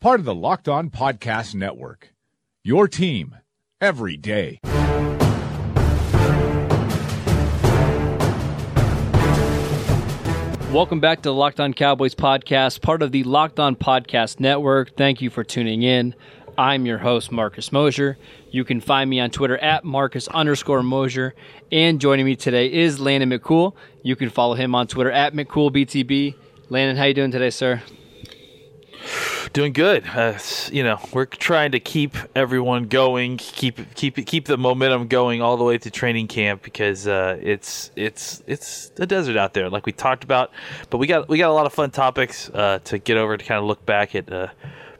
part of the Locked On Podcast Network, your team every day. Welcome back to the Locked On Cowboys podcast, part of the Locked On Podcast Network. Thank you for tuning in. I'm your host, Marcus Mosier. You can find me on Twitter at Marcus_Mosier. And joining me today is Landon McCool. You can follow him on Twitter at McCoolBTB. Landon, how you doing today, sir? Doing good. We're trying to keep everyone going, keep the momentum going all the way to training camp because it's a desert out there, like we talked about. But we got a lot of fun topics to get over, to kind of look back at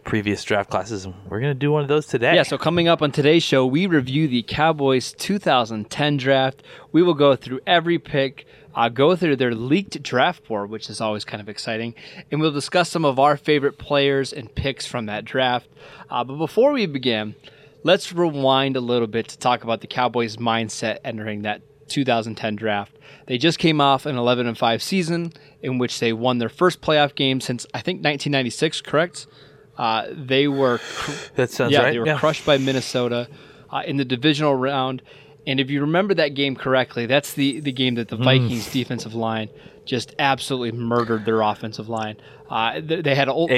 previous draft classes, and we're going to do one of those today. Yeah, so coming up on today's show, we review the Cowboys 2010 draft. We will go through every pick, go through their leaked draft board, which is always kind of exciting, and we'll discuss some of our favorite players and picks from that draft. But before we begin, let's rewind a little bit to talk about the Cowboys' mindset entering that 2010 draft. They just came off an 11-5 season in which they won their first playoff game since, I think, 1996, correct? They were right. They were crushed by Minnesota in the divisional round. And if you remember that game correctly, that's the game that the Vikings defensive line just absolutely murdered their offensive line. They had go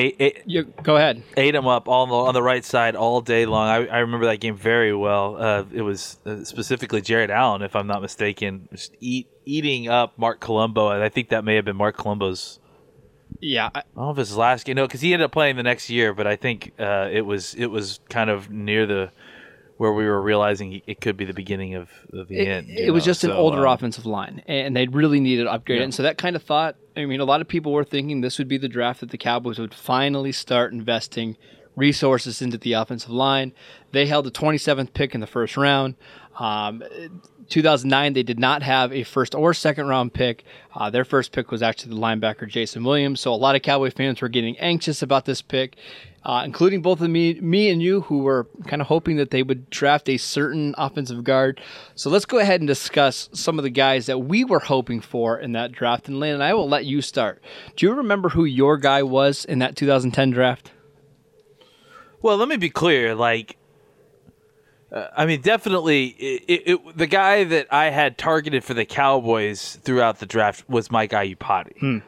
ahead. Ate them up on the right side all day long. I remember that game very well. It was specifically Jared Allen, if I'm not mistaken, just eating up Mark Colombo. And I think that may have been Mark Colombo's. Yeah, I don't know if it's his last game. No, because he ended up playing the next year. But I think it was kind of near where we were realizing it could be the beginning of the end. It was just an older offensive line, and they really needed to upgrade it. And so that kind of thought, I mean, a lot of people were thinking this would be the draft that the Cowboys would finally start investing resources into the offensive line. They held the 27th pick in the first round. 2009, they did not have a first or second round pick. Their first pick was actually the linebacker Jason Williams. So a lot of Cowboy fans were getting anxious about this pick, including both of me and you, who were kind of hoping that they would draft a certain offensive guard. So let's go ahead and discuss some of the guys that we were hoping for in that draft. And Landon, I will let you start. Do you remember who your guy was in that 2010 draft? Well, let me be clear. Definitely, the guy that I had targeted for the Cowboys throughout the draft was Mike Iupati.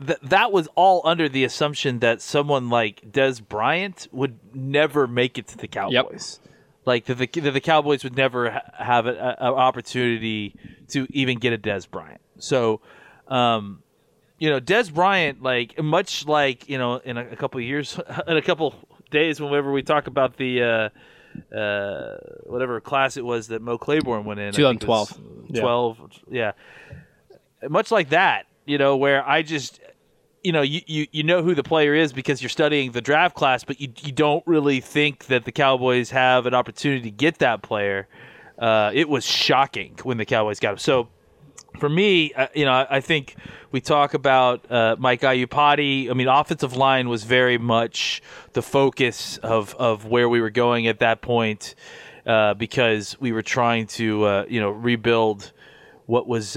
That was all under the assumption that someone like Dez Bryant would never make it to the Cowboys. Yep. Like the Cowboys would never have an opportunity to even get a Dez Bryant. So, Dez Bryant, in a couple of years, in a couple days, whenever we talk about the whatever class it was that Mo Claiborne went in, 2012, much like that, where I just, you know who the player is because you're studying the draft class, but you don't really think that the Cowboys have an opportunity to get that player. It was shocking when the Cowboys got him. So for me, I think we talk about Mike Iupati. I mean, offensive line was very much the focus of where we were going at that point because we were trying to, rebuild what was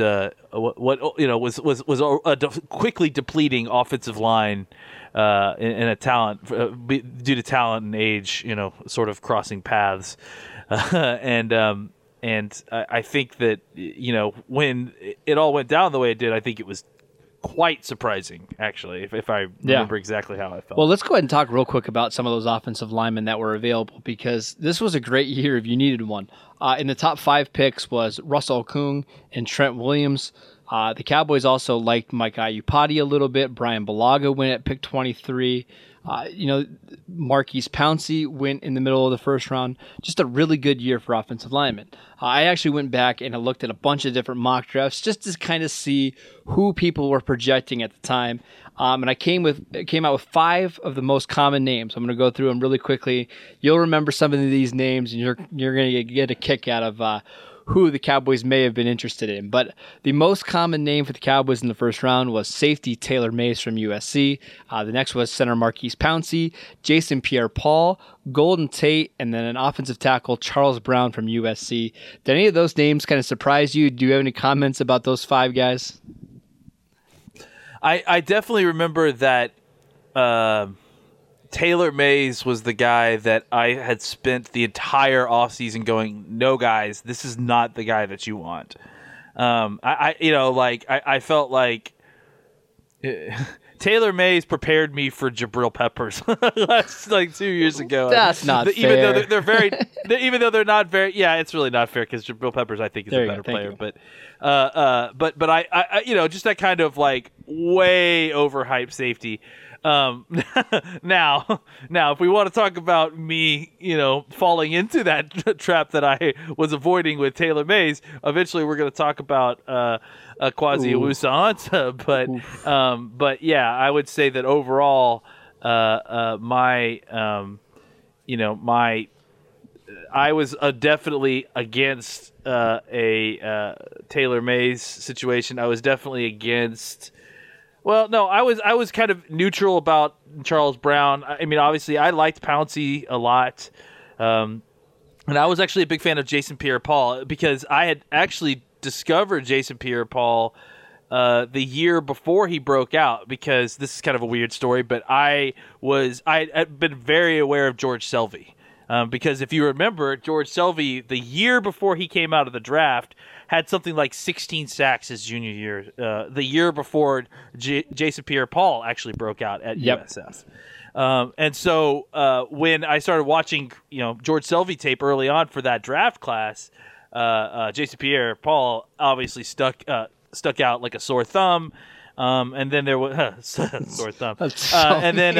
quickly depleting offensive line and a talent due to talent and age, sort of crossing paths, And I think that, when it all went down the way it did, I think it was quite surprising, actually, if I remember exactly how I felt. Well, let's go ahead and talk real quick about some of those offensive linemen that were available, because this was a great year if you needed one. In the top five picks was Russell Coon and Trent Williams. The Cowboys also liked Mike Iupati a little bit. Brian Balaga went at pick 23. Marquise Pouncey went in the middle of the first round. Just a really good year for offensive linemen. I actually went back and I looked at a bunch of different mock drafts just to kind of see who people were projecting at the time. And I came out with five of the most common names. I'm going to go through them really quickly. You'll remember some of these names, and you're going to get a kick out of who the Cowboys may have been interested in. But the most common name for the Cowboys in the first round was safety Taylor Mays from USC. The next was center Marquise Pouncey, Jason Pierre-Paul, Golden Tate, and then an offensive tackle, Charles Brown from USC. Did any of those names kind of surprise you? Do you have any comments about those five guys? I definitely remember that Taylor Mays was the guy that I had spent the entire offseason going, no, guys, this is not the guy that you want. I felt like Taylor Mays prepared me for Jabril Peppers like 2 years ago. That's not fair. Even though they're not very. Yeah, it's really not fair because Jabril Peppers, I think, is a better player. But just that kind of like way overhyped safety. Now, if we want to talk about me, falling into that trap that I was avoiding with Taylor Mays, eventually we're going to talk about Akwasi Owusu-Ansah. But yeah, I would say that overall, I was definitely against a Taylor Mays situation. I was definitely against. Well, no, I was kind of neutral about Charles Brown. I mean, obviously, I liked Pouncey a lot, and I was actually a big fan of Jason Pierre-Paul because I had actually discovered Jason Pierre-Paul the year before he broke out. Because this is kind of a weird story, but I had been very aware of George Selvie because if you remember, George Selvie the year before he came out of the draft had something like 16 sacks his junior year, the year before Jason Pierre-Paul actually broke out at USF. And so when I started watching, George Selvie tape early on for that draft class, Jason Pierre-Paul obviously stuck out like a sore thumb. And then there was sore thumb. And then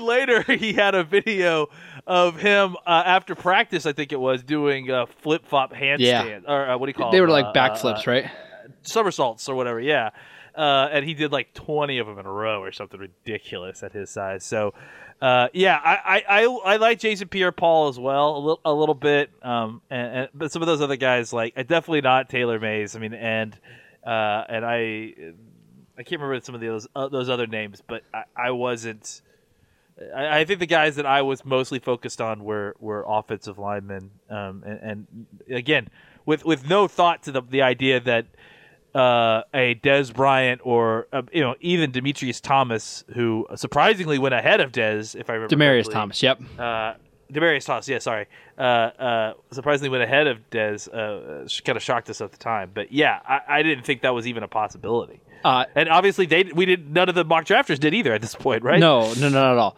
later he had a video of him after practice, I think it was, doing a flip-flop handstand or what do you call it? They were like backflips, right? Somersaults or whatever, yeah. And he did like 20 of them in a row or something ridiculous at his size. So, I like Jason Pierre-Paul as well a little bit, but some of those other guys, like definitely not Taylor Mays. I mean, and I can't remember some of those other names, but I wasn't. I think the guys that I was mostly focused on were offensive linemen, and again with no thought to the idea that. A Dez Bryant or even Demaryius Thomas, who surprisingly went ahead of Dez, if I remember correctly. Demaryius Thomas, yeah, sorry. Surprisingly went ahead of Dez. Kind of shocked us at the time, but yeah, I didn't think that was even a possibility. And obviously, none of the mock drafters did either at this point, right? No, not at all.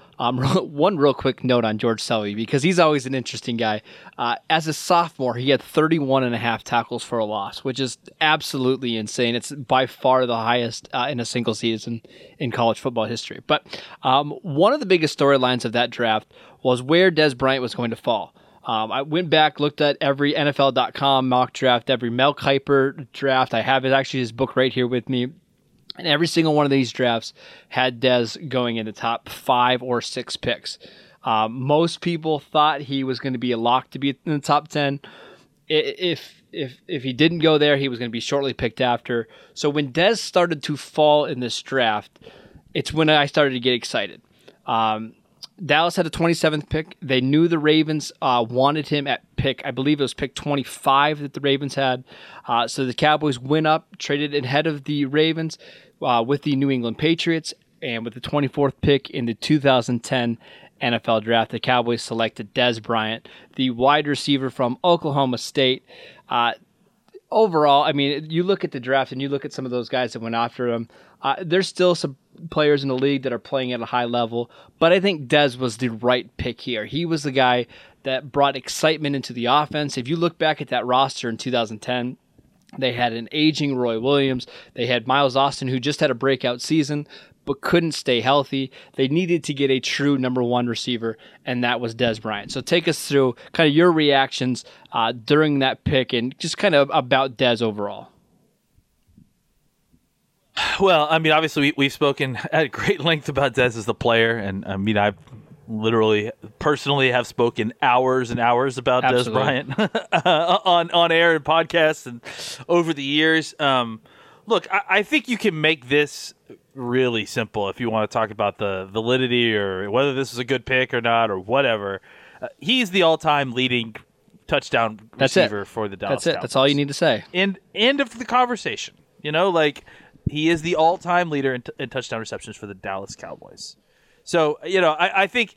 One real quick note on George Selvie, because he's always an interesting guy. As a sophomore, he had 31 and a half tackles for a loss, which is absolutely insane. It's by far the highest in a single season in college football history. But one of the biggest storylines of that draft was where Dez Bryant was going to fall. I went back, looked at every NFL.com mock draft, every Mel Kiper draft. I have it actually his book right here with me. And every single one of these drafts had Dez going in the top 5 or 6 picks. Most people thought he was going to be a lock to be in the top 10. If he didn't go there, he was going to be shortly picked after. So when Dez started to fall in this draft, it's when I started to get excited. Dallas had a 27th pick. They knew the Ravens wanted him at pick, I believe it was pick 25 that the Ravens had. So the Cowboys went up, traded ahead of the Ravens with the New England Patriots, and with the 24th pick in the 2010 NFL draft, the Cowboys selected Dez Bryant, the wide receiver from Oklahoma State. Overall, I mean, you look at the draft and you look at some of those guys that went after him. There's still some players in the league that are playing at a high level, but I think Dez was the right pick here. He was the guy that brought excitement into the offense. If you look back at that roster in 2010, they had an aging Roy Williams. They had Miles Austin, who just had a breakout season but couldn't stay healthy. They needed to get a true number one receiver, and that was Dez Bryant. So take us through kind of your reactions during that pick and just kind of about Dez overall. Well, I mean, obviously, we've spoken at great length about Dez as the player, and I mean, I've literally, personally, have spoken hours and hours about Dez Bryant on air and podcasts and over the years. Look, I think you can make this really simple if you want to talk about the validity or whether this is a good pick or not or whatever. He's the all-time leading touchdown receiver for the Dallas Cowboys. That's all you need to say. End of the conversation. You know, like, he is the all-time leader in touchdown receptions for the Dallas Cowboys. So, you know, I think,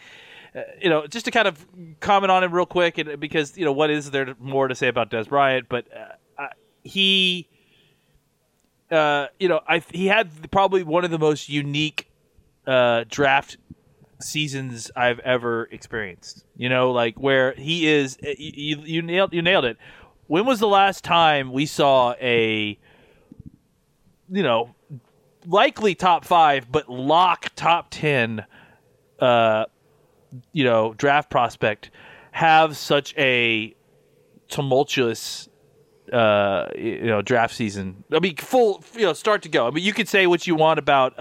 you know, just to kind of comment on him real quick, and because, you know, what is there more to say about Dez Bryant? But he had probably one of the most unique draft seasons I've ever experienced. You know, like, where he is, you nailed it. When was the last time we saw a, you know, likely top 5, but lock top 10, you know, draft prospect have such a tumultuous, you know, draft season? I mean, full, you know, start to go. I mean, you could say what you want about,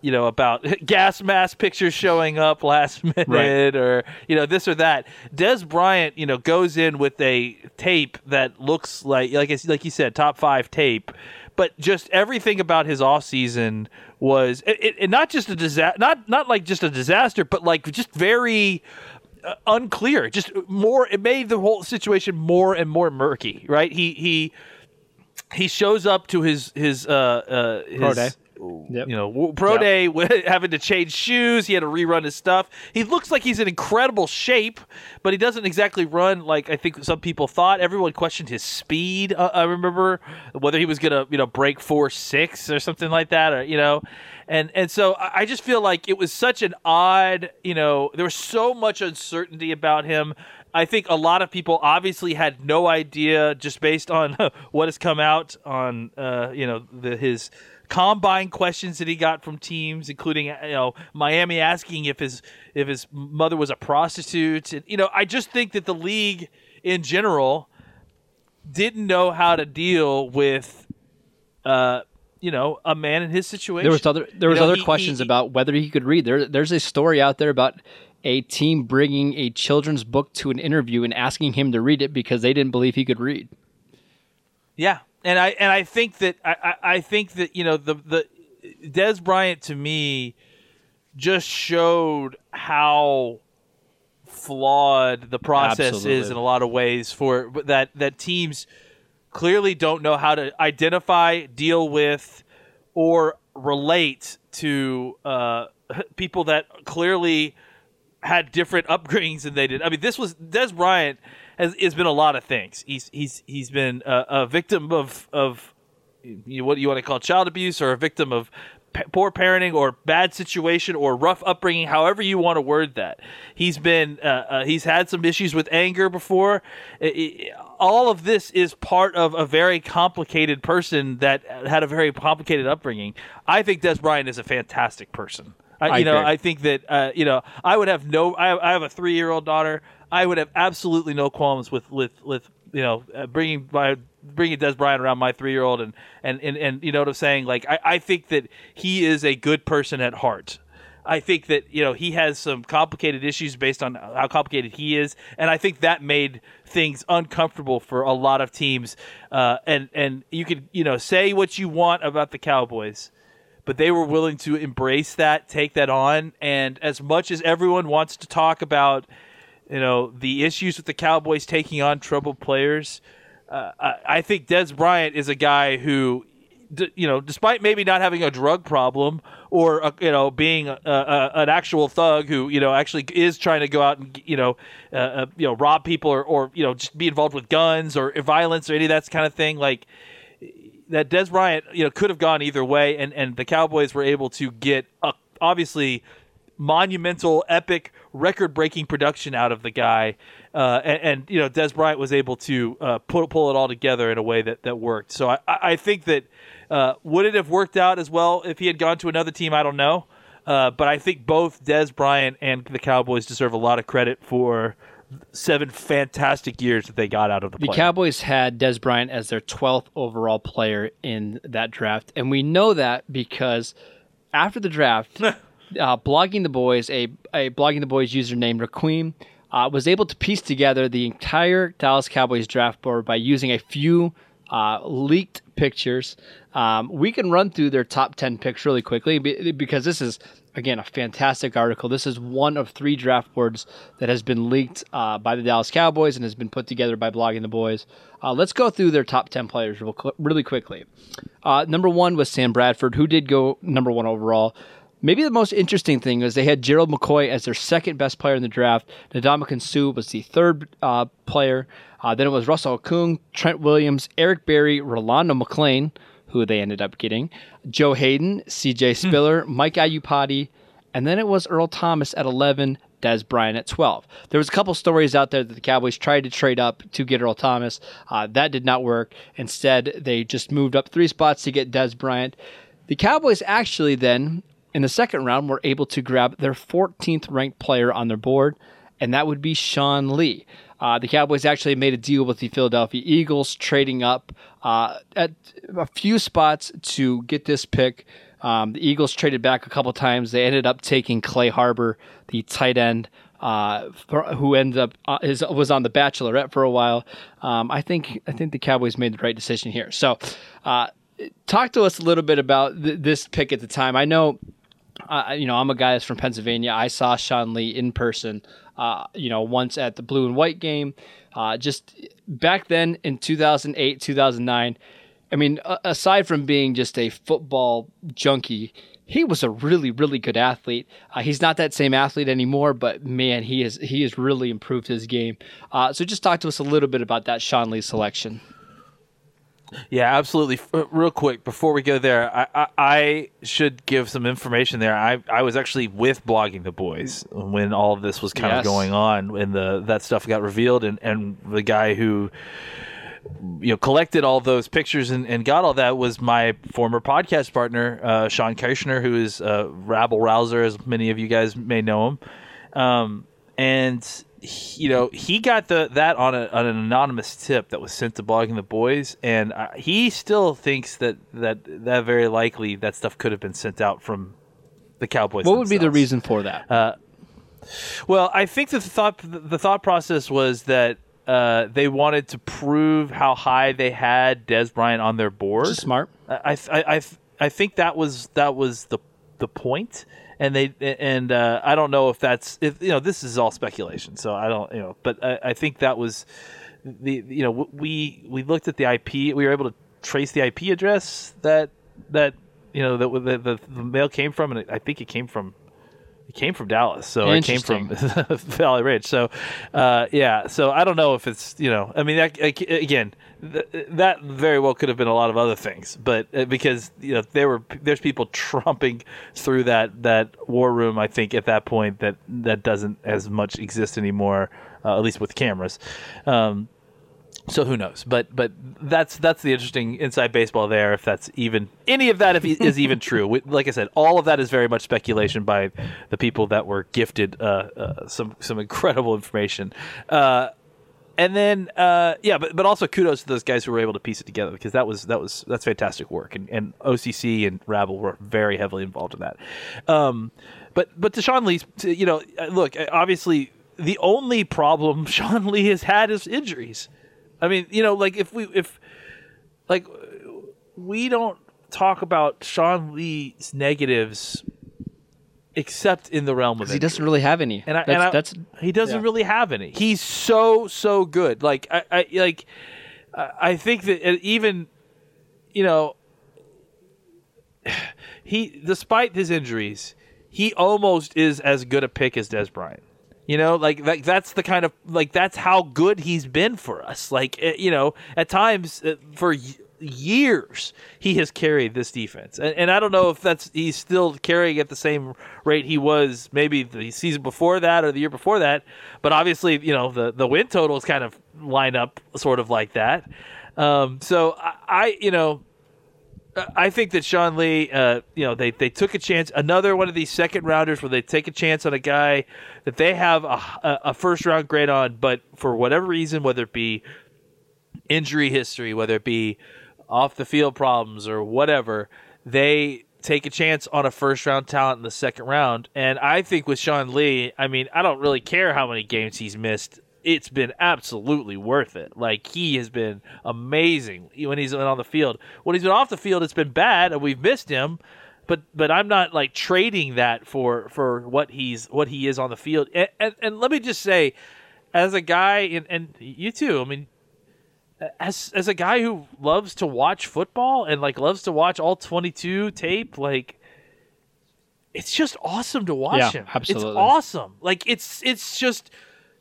you know, about gas mask pictures showing up last minute, right, or, you know, this or that. Dez Bryant, you know, goes in with a tape that looks like you said, top 5 tape, but just everything about his offseason was not just a disaster, but like just very unclear. Just more, it made the whole situation more and more murky, right? He shows up to his pro day. Yep. You know, pro day, having to change shoes. He had to rerun his stuff. He looks like he's in incredible shape, but he doesn't exactly run like I think some people thought. Everyone questioned his speed. I remember whether he was going to, you know, break 4.6 or something like that, or, you know, and so I just feel like it was such an odd, you know, there was so much uncertainty about him. I think a lot of people obviously had no idea, just based on what has come out on, you know, his combine questions that he got from teams, including, you know, Miami asking if his mother was a prostitute. And, you know, I just think that the league in general didn't know how to deal with, you know, a man in his situation. There was other questions about whether he could read. There's a story out there about a team bringing a children's book to an interview and asking him to read it because they didn't believe he could read. Yeah. And I think that I think that you know, the Dez Bryant to me just showed how flawed the process is in a lot of ways for that teams clearly don't know how to identify, deal with, or relate to people that clearly had different upbringings than they did. I mean, this was Dez Bryant. Has been a lot of things. He's been a victim of what you want to call child abuse, or a victim of poor parenting, or bad situation, or rough upbringing. However you want to word that, he's had some issues with anger before. All of this is part of a very complicated person that had a very complicated upbringing. I think Dez Bryant is a fantastic person. I think that you know, I would have no. I have a 3-year-old daughter. I would have absolutely no qualms with you know, bringing Dez Bryant around my 3-year-old and you know what I'm saying? Like, I think that he is a good person at heart. I think that, you know, he has some complicated issues based on how complicated he is, and I think that made things uncomfortable for a lot of teams. And you could, you know, say what you want about the Cowboys, but they were willing to embrace that, take that on. And as much as everyone wants to talk about, you know, the issues with the Cowboys taking on troubled players, I think Dez Bryant is a guy who, you know, despite maybe not having a drug problem or, you know, being an actual thug who, you know, actually is trying to go out and, you know, rob people or, you know, just be involved with guns or violence or any of that kind of thing, like, that Dez Bryant, you know, could have gone either way, and the Cowboys were able to get a, obviously, monumental, epic, record-breaking production out of the guy, and you know, Dez Bryant was able to pull it all together in a way that worked. So I think that would it have worked out as well if he had gone to another team? I don't know, but I think both Dez Bryant and the Cowboys deserve a lot of credit for 7 fantastic years that they got out of the play. The Cowboys had Dez Bryant as their 12th overall player in that draft. And we know that because after the draft, Blogging the Boys, a Blogging the Boys user named Raquim, was able to piece together the entire Dallas Cowboys draft board by using a few leaked pictures. We can run through their top 10 picks really quickly because this is, again, a fantastic article. This is one of 3 draft boards that has been leaked by the Dallas Cowboys and has been put together by Blogging the Boys. Let's go through their top 10 players really quickly. Number 1 was Sam Bradford, who did go number 1 overall. Maybe the most interesting thing is they had Gerald McCoy as their second best player in the draft. Ndamukong Suh was the third player. Then it was Russell Coon, Trent Williams, Eric Berry, Rolando McClain, who they ended up getting, Joe Hayden, C.J. Spiller, Mike Iupati, and then it was Earl Thomas at 11, Dez Bryant at 12. There was a couple stories out there that the Cowboys tried to trade up to get Earl Thomas. That did not work. Instead, they just moved up 3 spots to get Dez Bryant. The Cowboys actually then, in the second round, were able to grab their 14th ranked player on their board, and that would be Sean Lee. The Cowboys actually made a deal with the Philadelphia Eagles, trading up at a few spots to get this pick. The Eagles traded back a couple times. They ended up taking Clay Harbor, the tight end, who ended up was on The Bachelorette for a while. I think the Cowboys made the right decision here. So, talk to us a little bit about this pick at the time. I know, I'm a guy that's from Pennsylvania. I saw Sean Lee in person. Once at the blue and white game, just back then in 2008, 2009, I mean, aside from being just a football junkie, he was a really, really good athlete. He's not that same athlete anymore, but man, he has really improved his game. So just talk to us a little bit about that Sean Lee selection. Yeah, absolutely. Real quick, before we go there, I should give some information there. I was actually with Blogging the Boys when all of this was kind of going on, and that stuff got revealed, and the guy who collected all those pictures and got all that was my former podcast partner, Sean Kirshner, who is Rabble Rouser, as many of you guys may know him. And he got that on an anonymous tip that was sent to Blogging the Boys, and he still thinks that very likely that stuff could have been sent out from the Cowboys. What would be the reason for that? Well, I think that the thought process was that they wanted to prove how high they had Dez Bryant on their board. Smart. I think that was the point. And I don't know if that's this is all speculation. So I don't but I think that was the we looked at the IP. We were able to trace the IP address that the mail came from, and I think it came from Dallas. So it came from Valley Ridge. So so I don't know if it's again. That very well could have been a lot of other things, but because there's people tromping through that war room, I think at that point that doesn't as much exist anymore, at least with cameras. So who knows? But that's the interesting inside baseball there. If that's even any of that, if is even true, like I said, all of that is very much speculation by the people that were gifted some incredible information. And then, but also kudos to those guys who were able to piece it together, because that's fantastic work, and OCC and Rabble were very heavily involved in that. But to Sean Lee, look, obviously the only problem Sean Lee has had is injuries. I mean, we don't talk about Sean Lee's negatives except in the realm of it. He doesn't really have any. He doesn't really have any. He's so good. Like I think that even he, despite his injuries, he almost is as good a pick as Dez Bryant. That's the kind of that's how good he's been for us. At times for years he has carried this defense, and I don't know if he's still carrying at the same rate he was maybe the season before that or the year before that, but obviously the win totals kind of line up sort of like that. So I I think that Sean Lee, they took a chance. Another one of these second rounders where they take a chance on a guy that they have a first round grade on, but for whatever reason, whether it be injury history, whether it be off the field problems or whatever, they take a chance on a first round talent in the second round. And I think with Sean Lee, I mean, I don't really care how many games he's missed. It's been absolutely worth it. Like, he has been amazing when he's been on the field. When he's been off the field, it's been bad, and we've missed him. But I'm not like trading that for what he is on the field. And let me just say, as a guy, and you too. I mean, as a guy who loves to watch football and like loves to watch all 22 tape, like, it's just awesome to watch him. Absolutely. It's awesome. Like, it's just.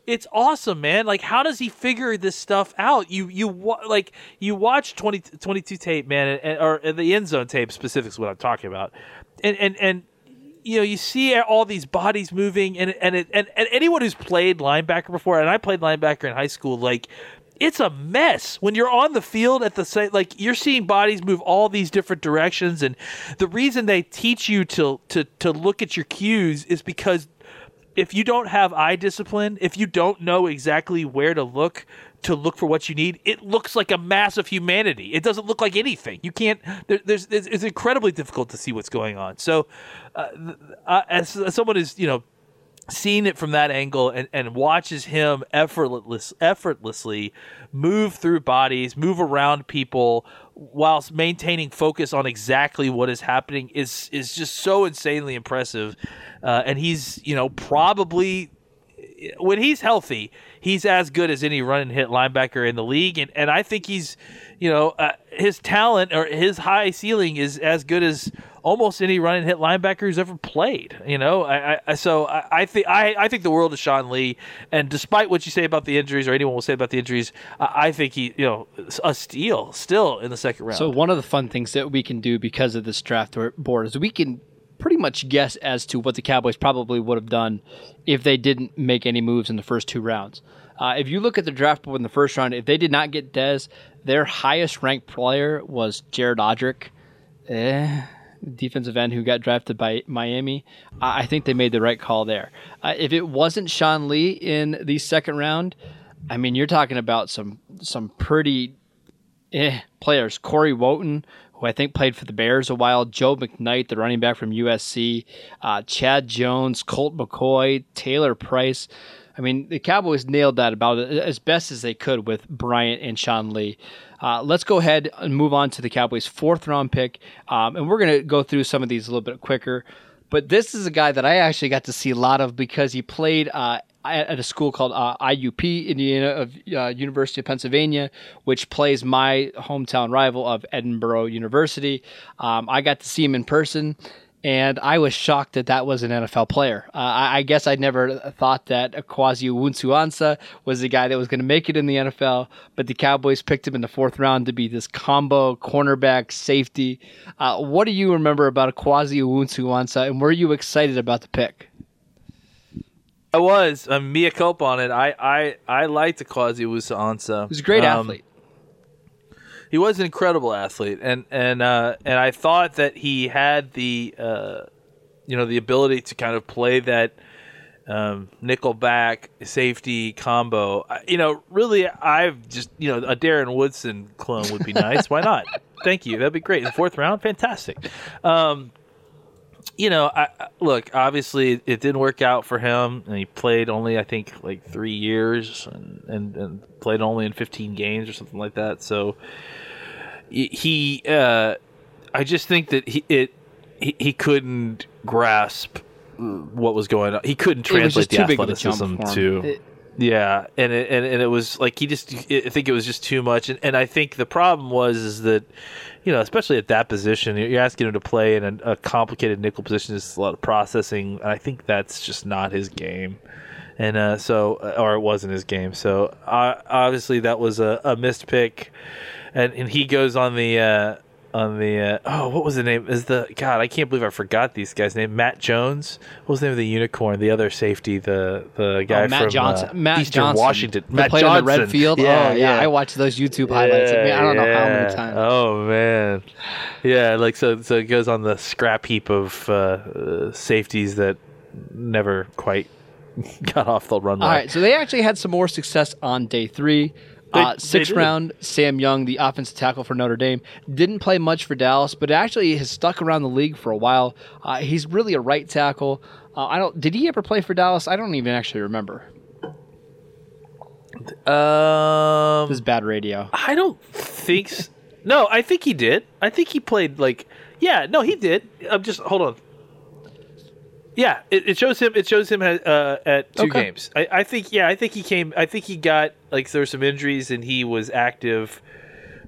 It's awesome, man. Like, how does he figure this stuff out? You watch 22 tape, man, or the end zone tape specifics is what I'm talking about. And you know, you see all these bodies moving, and anyone who's played linebacker before, and I played linebacker in high school, like, it's a mess when you're on the field at the site. Like, you're seeing bodies move all these different directions, and the reason they teach you to look at your cues is because if you don't have eye discipline, if you don't know exactly where to look for what you need, it looks like a mass of humanity. It doesn't look like anything. You can't. It's incredibly difficult to see what's going on. So, as someone who's seen it from that angle and watches him effortlessly move through bodies, move around people, whilst maintaining focus on exactly what is happening is just so insanely impressive. And he's, probably when he's healthy, he's as good as any run and hit linebacker in the league. And I think he's, his talent or his high ceiling is as good as almost any run and hit linebacker who's ever played. I think the world of Sean Lee. And despite what you say about the injuries, or anyone will say about the injuries, I think he, a steal still in the second round. So one of the fun things that we can do because of this draft board is we can pretty much guess as to what the Cowboys probably would have done if they didn't make any moves in the first two rounds. If you look at the draft board in the first round, if they did not get Dez, their highest ranked player was Jared Odrick. Defensive end who got drafted by Miami. I think they made the right call there. If it wasn't Sean Lee in the second round, I mean, you're talking about some pretty players. Corey Wotten, who I think played for the Bears a while, Joe McKnight, the running back from USC, Chad Jones, Colt McCoy, Taylor Price. I mean, the Cowboys nailed that about as best as they could with Bryant and Sean Lee. Let's go ahead and move on to the Cowboys' fourth-round pick, and we're going to go through some of these a little bit quicker. But this is a guy that I actually got to see a lot of because he played at a school called IUP, University of Pennsylvania, which plays my hometown rival of Edinburgh University. I got to see him in person. And I was shocked that was an NFL player. I guess I never thought that Akwasi Owusu-Ansah was the guy that was going to make it in the NFL, but the Cowboys picked him in the fourth round to be this combo cornerback safety. What do you remember about Akwasi Owusu-Ansah, and were you excited about the pick? I was. Mea culpa on it. I liked Akwasi Owusu-Ansah. He's a great athlete. He was an incredible athlete, and I thought that he had the ability to kind of play that nickel-back safety combo. Really, I've just a Darren Woodson clone would be nice. Why not? Thank you. That'd be great. In the fourth round, fantastic. Look, obviously it didn't work out for him, and he played only, I think, like 3 years and played only in 15 games or something like that. So he, I just think that he couldn't grasp what was going on. He couldn't translate the athleticism to. Yeah. And it was like, I think it was just too much. And I think the problem is that, especially at that position, you're asking him to play in a complicated nickel position. There's a lot of processing. I think that's just not his game. And or it wasn't his game. So obviously that was a missed pick. And he goes on the, on the what was the name? Is the God? I can't believe I forgot these guys' name. Matt Jones. What was the name of the unicorn? The other safety, the guy from Johnson. Matt Eastern Johnson. Washington. Matt played Johnson. In the red field. Yeah, yeah. I watched those YouTube highlights. Yeah, I don't know how many times. Oh man, yeah. Like so it goes on the scrap heap of safeties that never quite got off the runway. All right, so they actually had some more success on day 3. Sixth round, Sam Young, the offensive tackle for Notre Dame, didn't play much for Dallas, but actually has stuck around the league for a while. He's really a right tackle. Did he ever play for Dallas? I don't even actually remember. This is bad radio. I don't think. No, I think he did. I think he played he did. I'm just hold on. Yeah, it shows him. It shows him at 2 games. I think. Yeah, I think he came. I think he got there were some injuries and he was active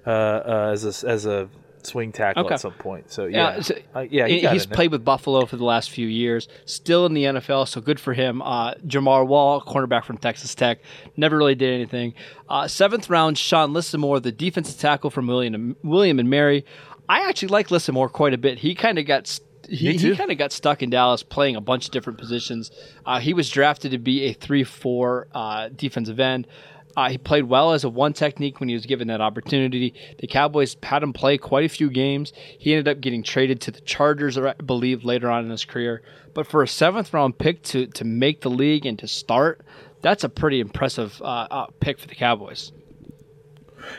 as a swing tackle at some point. So yeah, he's played with Buffalo for the last few years. Still in the NFL, so good for him. Jamar Wall, cornerback from Texas Tech, never really did anything. 7th round, Sean Lissemore, the defensive tackle from William and Mary. I actually like Lissemore quite a bit. He kind of got. He kind of got stuck in Dallas playing a bunch of different positions. He was drafted to be a 3-4 defensive end. He played well as a one technique when he was given that opportunity. The Cowboys had him play quite a few games. He ended up getting traded to the Chargers, I believe, later on in his career. But for a 7th-round pick to make the league and to start, that's a pretty impressive pick for the Cowboys.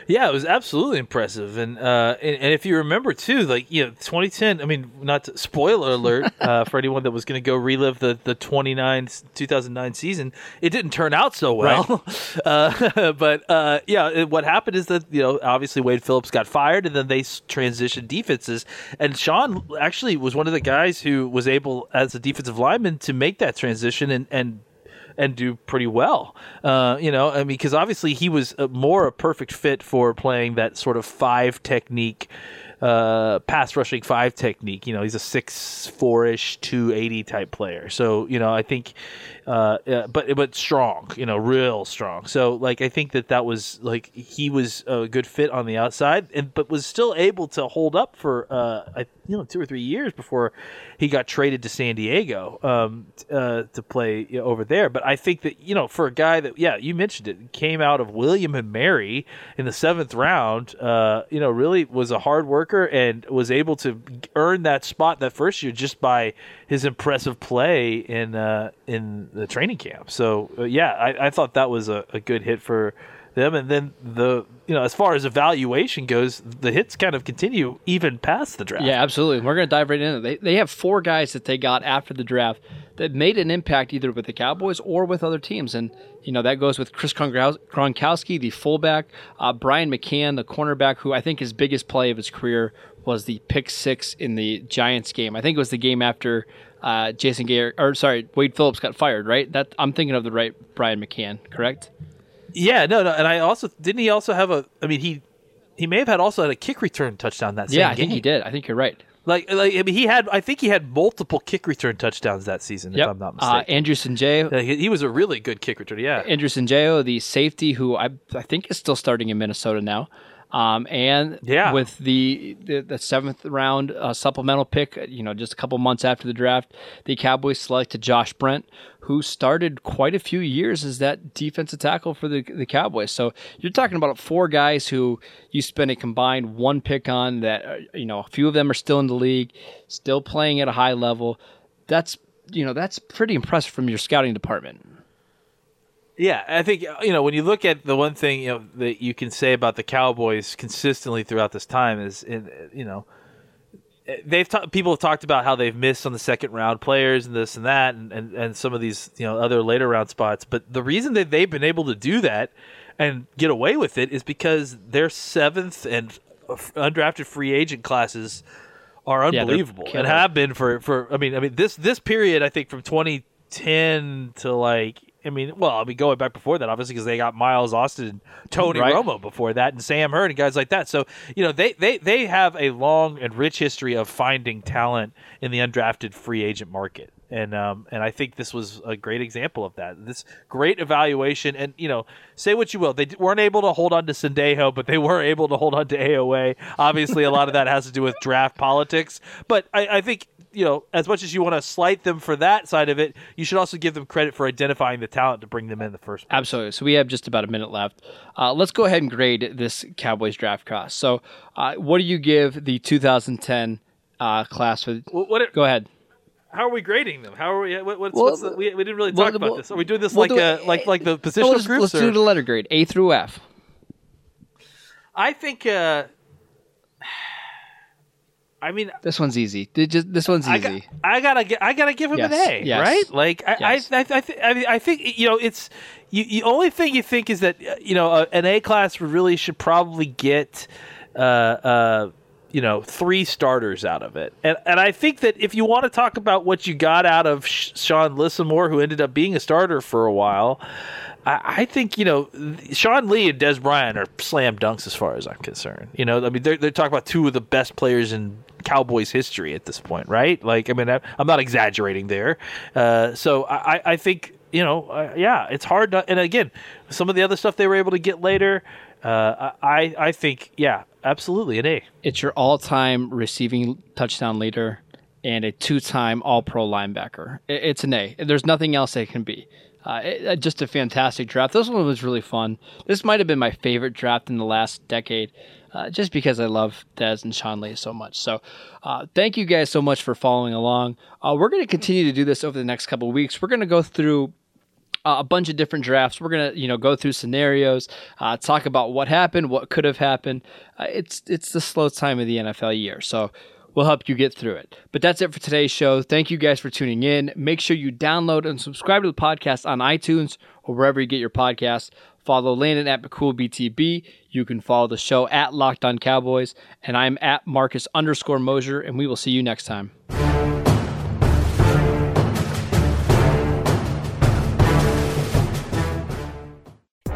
Yeah, it was absolutely impressive, and if you remember too, 2010. I mean, not to, spoiler alert for anyone that was going to go relive the 2009 season. It didn't turn out so well, right. What happened is that obviously Wade Phillips got fired, and then they transitioned defenses, and Sean actually was one of the guys who was able as a defensive lineman to make that transition and do pretty well, because obviously he was a perfect fit for playing that sort of pass rushing 5 technique. He's a 6'4" 280 type player. So I think, but strong, real strong. So I think that was he was a good fit on the outside, but was still able to hold up for 2 or 3 years before he got traded to San Diego to play over there. But I think that for a guy that you mentioned it came out of William and Mary in the 7th round, really was a hard worker. And was able to earn that spot that first year just by his impressive play in the training camp. So I thought that was a good hit for them. And then as far as evaluation goes, the hits kind of continue even past the draft. Yeah, absolutely. We're going to dive right into it. They have 4 guys that they got after the draft that made an impact either with the Cowboys or with other teams. And, that goes with Chris Gronkowski, the fullback, Brian McCann, the cornerback, who I think his biggest play of his career was the pick 6 in the Giants game. I think it was the game after Wade Phillips got fired, right? That I'm thinking of the right Brian McCann, correct? Yeah, no, and I also didn't he also have he may have had a kick return touchdown that same game. Yeah, I think he did. I think you're right. I think he had multiple kick return touchdowns that season, if I'm not mistaken. Andrew Sendejo. He was a really good kick returner, yeah. Andrew Sendejo, the safety who I think is still starting in Minnesota now. With the 7th round supplemental pick, just a couple months after the draft, the Cowboys selected Josh Brent, who started quite a few years as that defensive tackle for the Cowboys. So you're talking about 4 guys who you spent a combined 1 pick on that, a few of them are still in the league, still playing at a high level. That's pretty impressive from your scouting department. Yeah, I think, when you look at the one thing, that you can say about the Cowboys consistently throughout this time is, people have talked about how they've missed on the 2nd round players and this and that and some of these, other later round spots. But the reason that they've been able to do that and get away with it is because their 7th and undrafted free agent classes are unbelievable and have been for I mean this period, I think from 2010 to going back before that, obviously, because they got Miles Austin and Tony Romo before that and Sam Hurd and guys like that. So, they have a long and rich history of finding talent in the undrafted free agent market. And I think this was a great example of that. This great evaluation, and you know, say what you will, they weren't able to hold on to Sendejo, but they were able to hold on to AOA. Obviously, a lot of that has to do with draft politics. But I think, you know, as much as you want to slight them for that side of it, you should also give them credit for identifying the talent to bring them in the first place. Absolutely. So we have just about a minute left. Let's go ahead and grade this Cowboys draft class. So, what do you give the 2010 class? Go ahead. How are we grading them? How are we? We didn't really talk about this. Are we doing this like the positional groups? Let's do the letter grade, A through F. I think. I mean, this one's easy. This one's easy. I gotta give him an A, right? Like I think, you know, it's the only thing you think is that, you know, an A class really should probably get. You know, three starters out of it. And I think that if you want to talk about what you got out of Sean Lissemore, who ended up being a starter for a while, I think, you know, Sean Lee and Dez Bryant are slam dunks as far as I'm concerned. You know, I mean, they're talking about two of the best players in Cowboys history at this point, right? Like, I mean, I'm not exaggerating there. So I think, you know, it's hard. And again, some of the other stuff they were able to get later, I think, yeah, absolutely an A. It's your all-time receiving touchdown leader and a two-time All-Pro linebacker. It's an A. There's nothing else it can be. Just a fantastic draft. This one was really fun. This might have been my favorite draft in the last decade, just because I love Dez and Sean Lee so much. So thank you guys so much for following along. We're going to continue to do this over the next couple of weeks. We're going to go through a bunch of different drafts. We're going to, you know, go through scenarios, talk about what happened, what could have happened. It's the slow time of the NFL year, so we'll help you get through it. But that's it for today's show. Thank you guys for tuning in. Make sure you download and subscribe to the podcast on iTunes or wherever you get your podcasts. Follow Landon at McCoolBTB. You can follow the show at Locked On Cowboys, and I'm at Marcus_Mosier, and we will see you next time.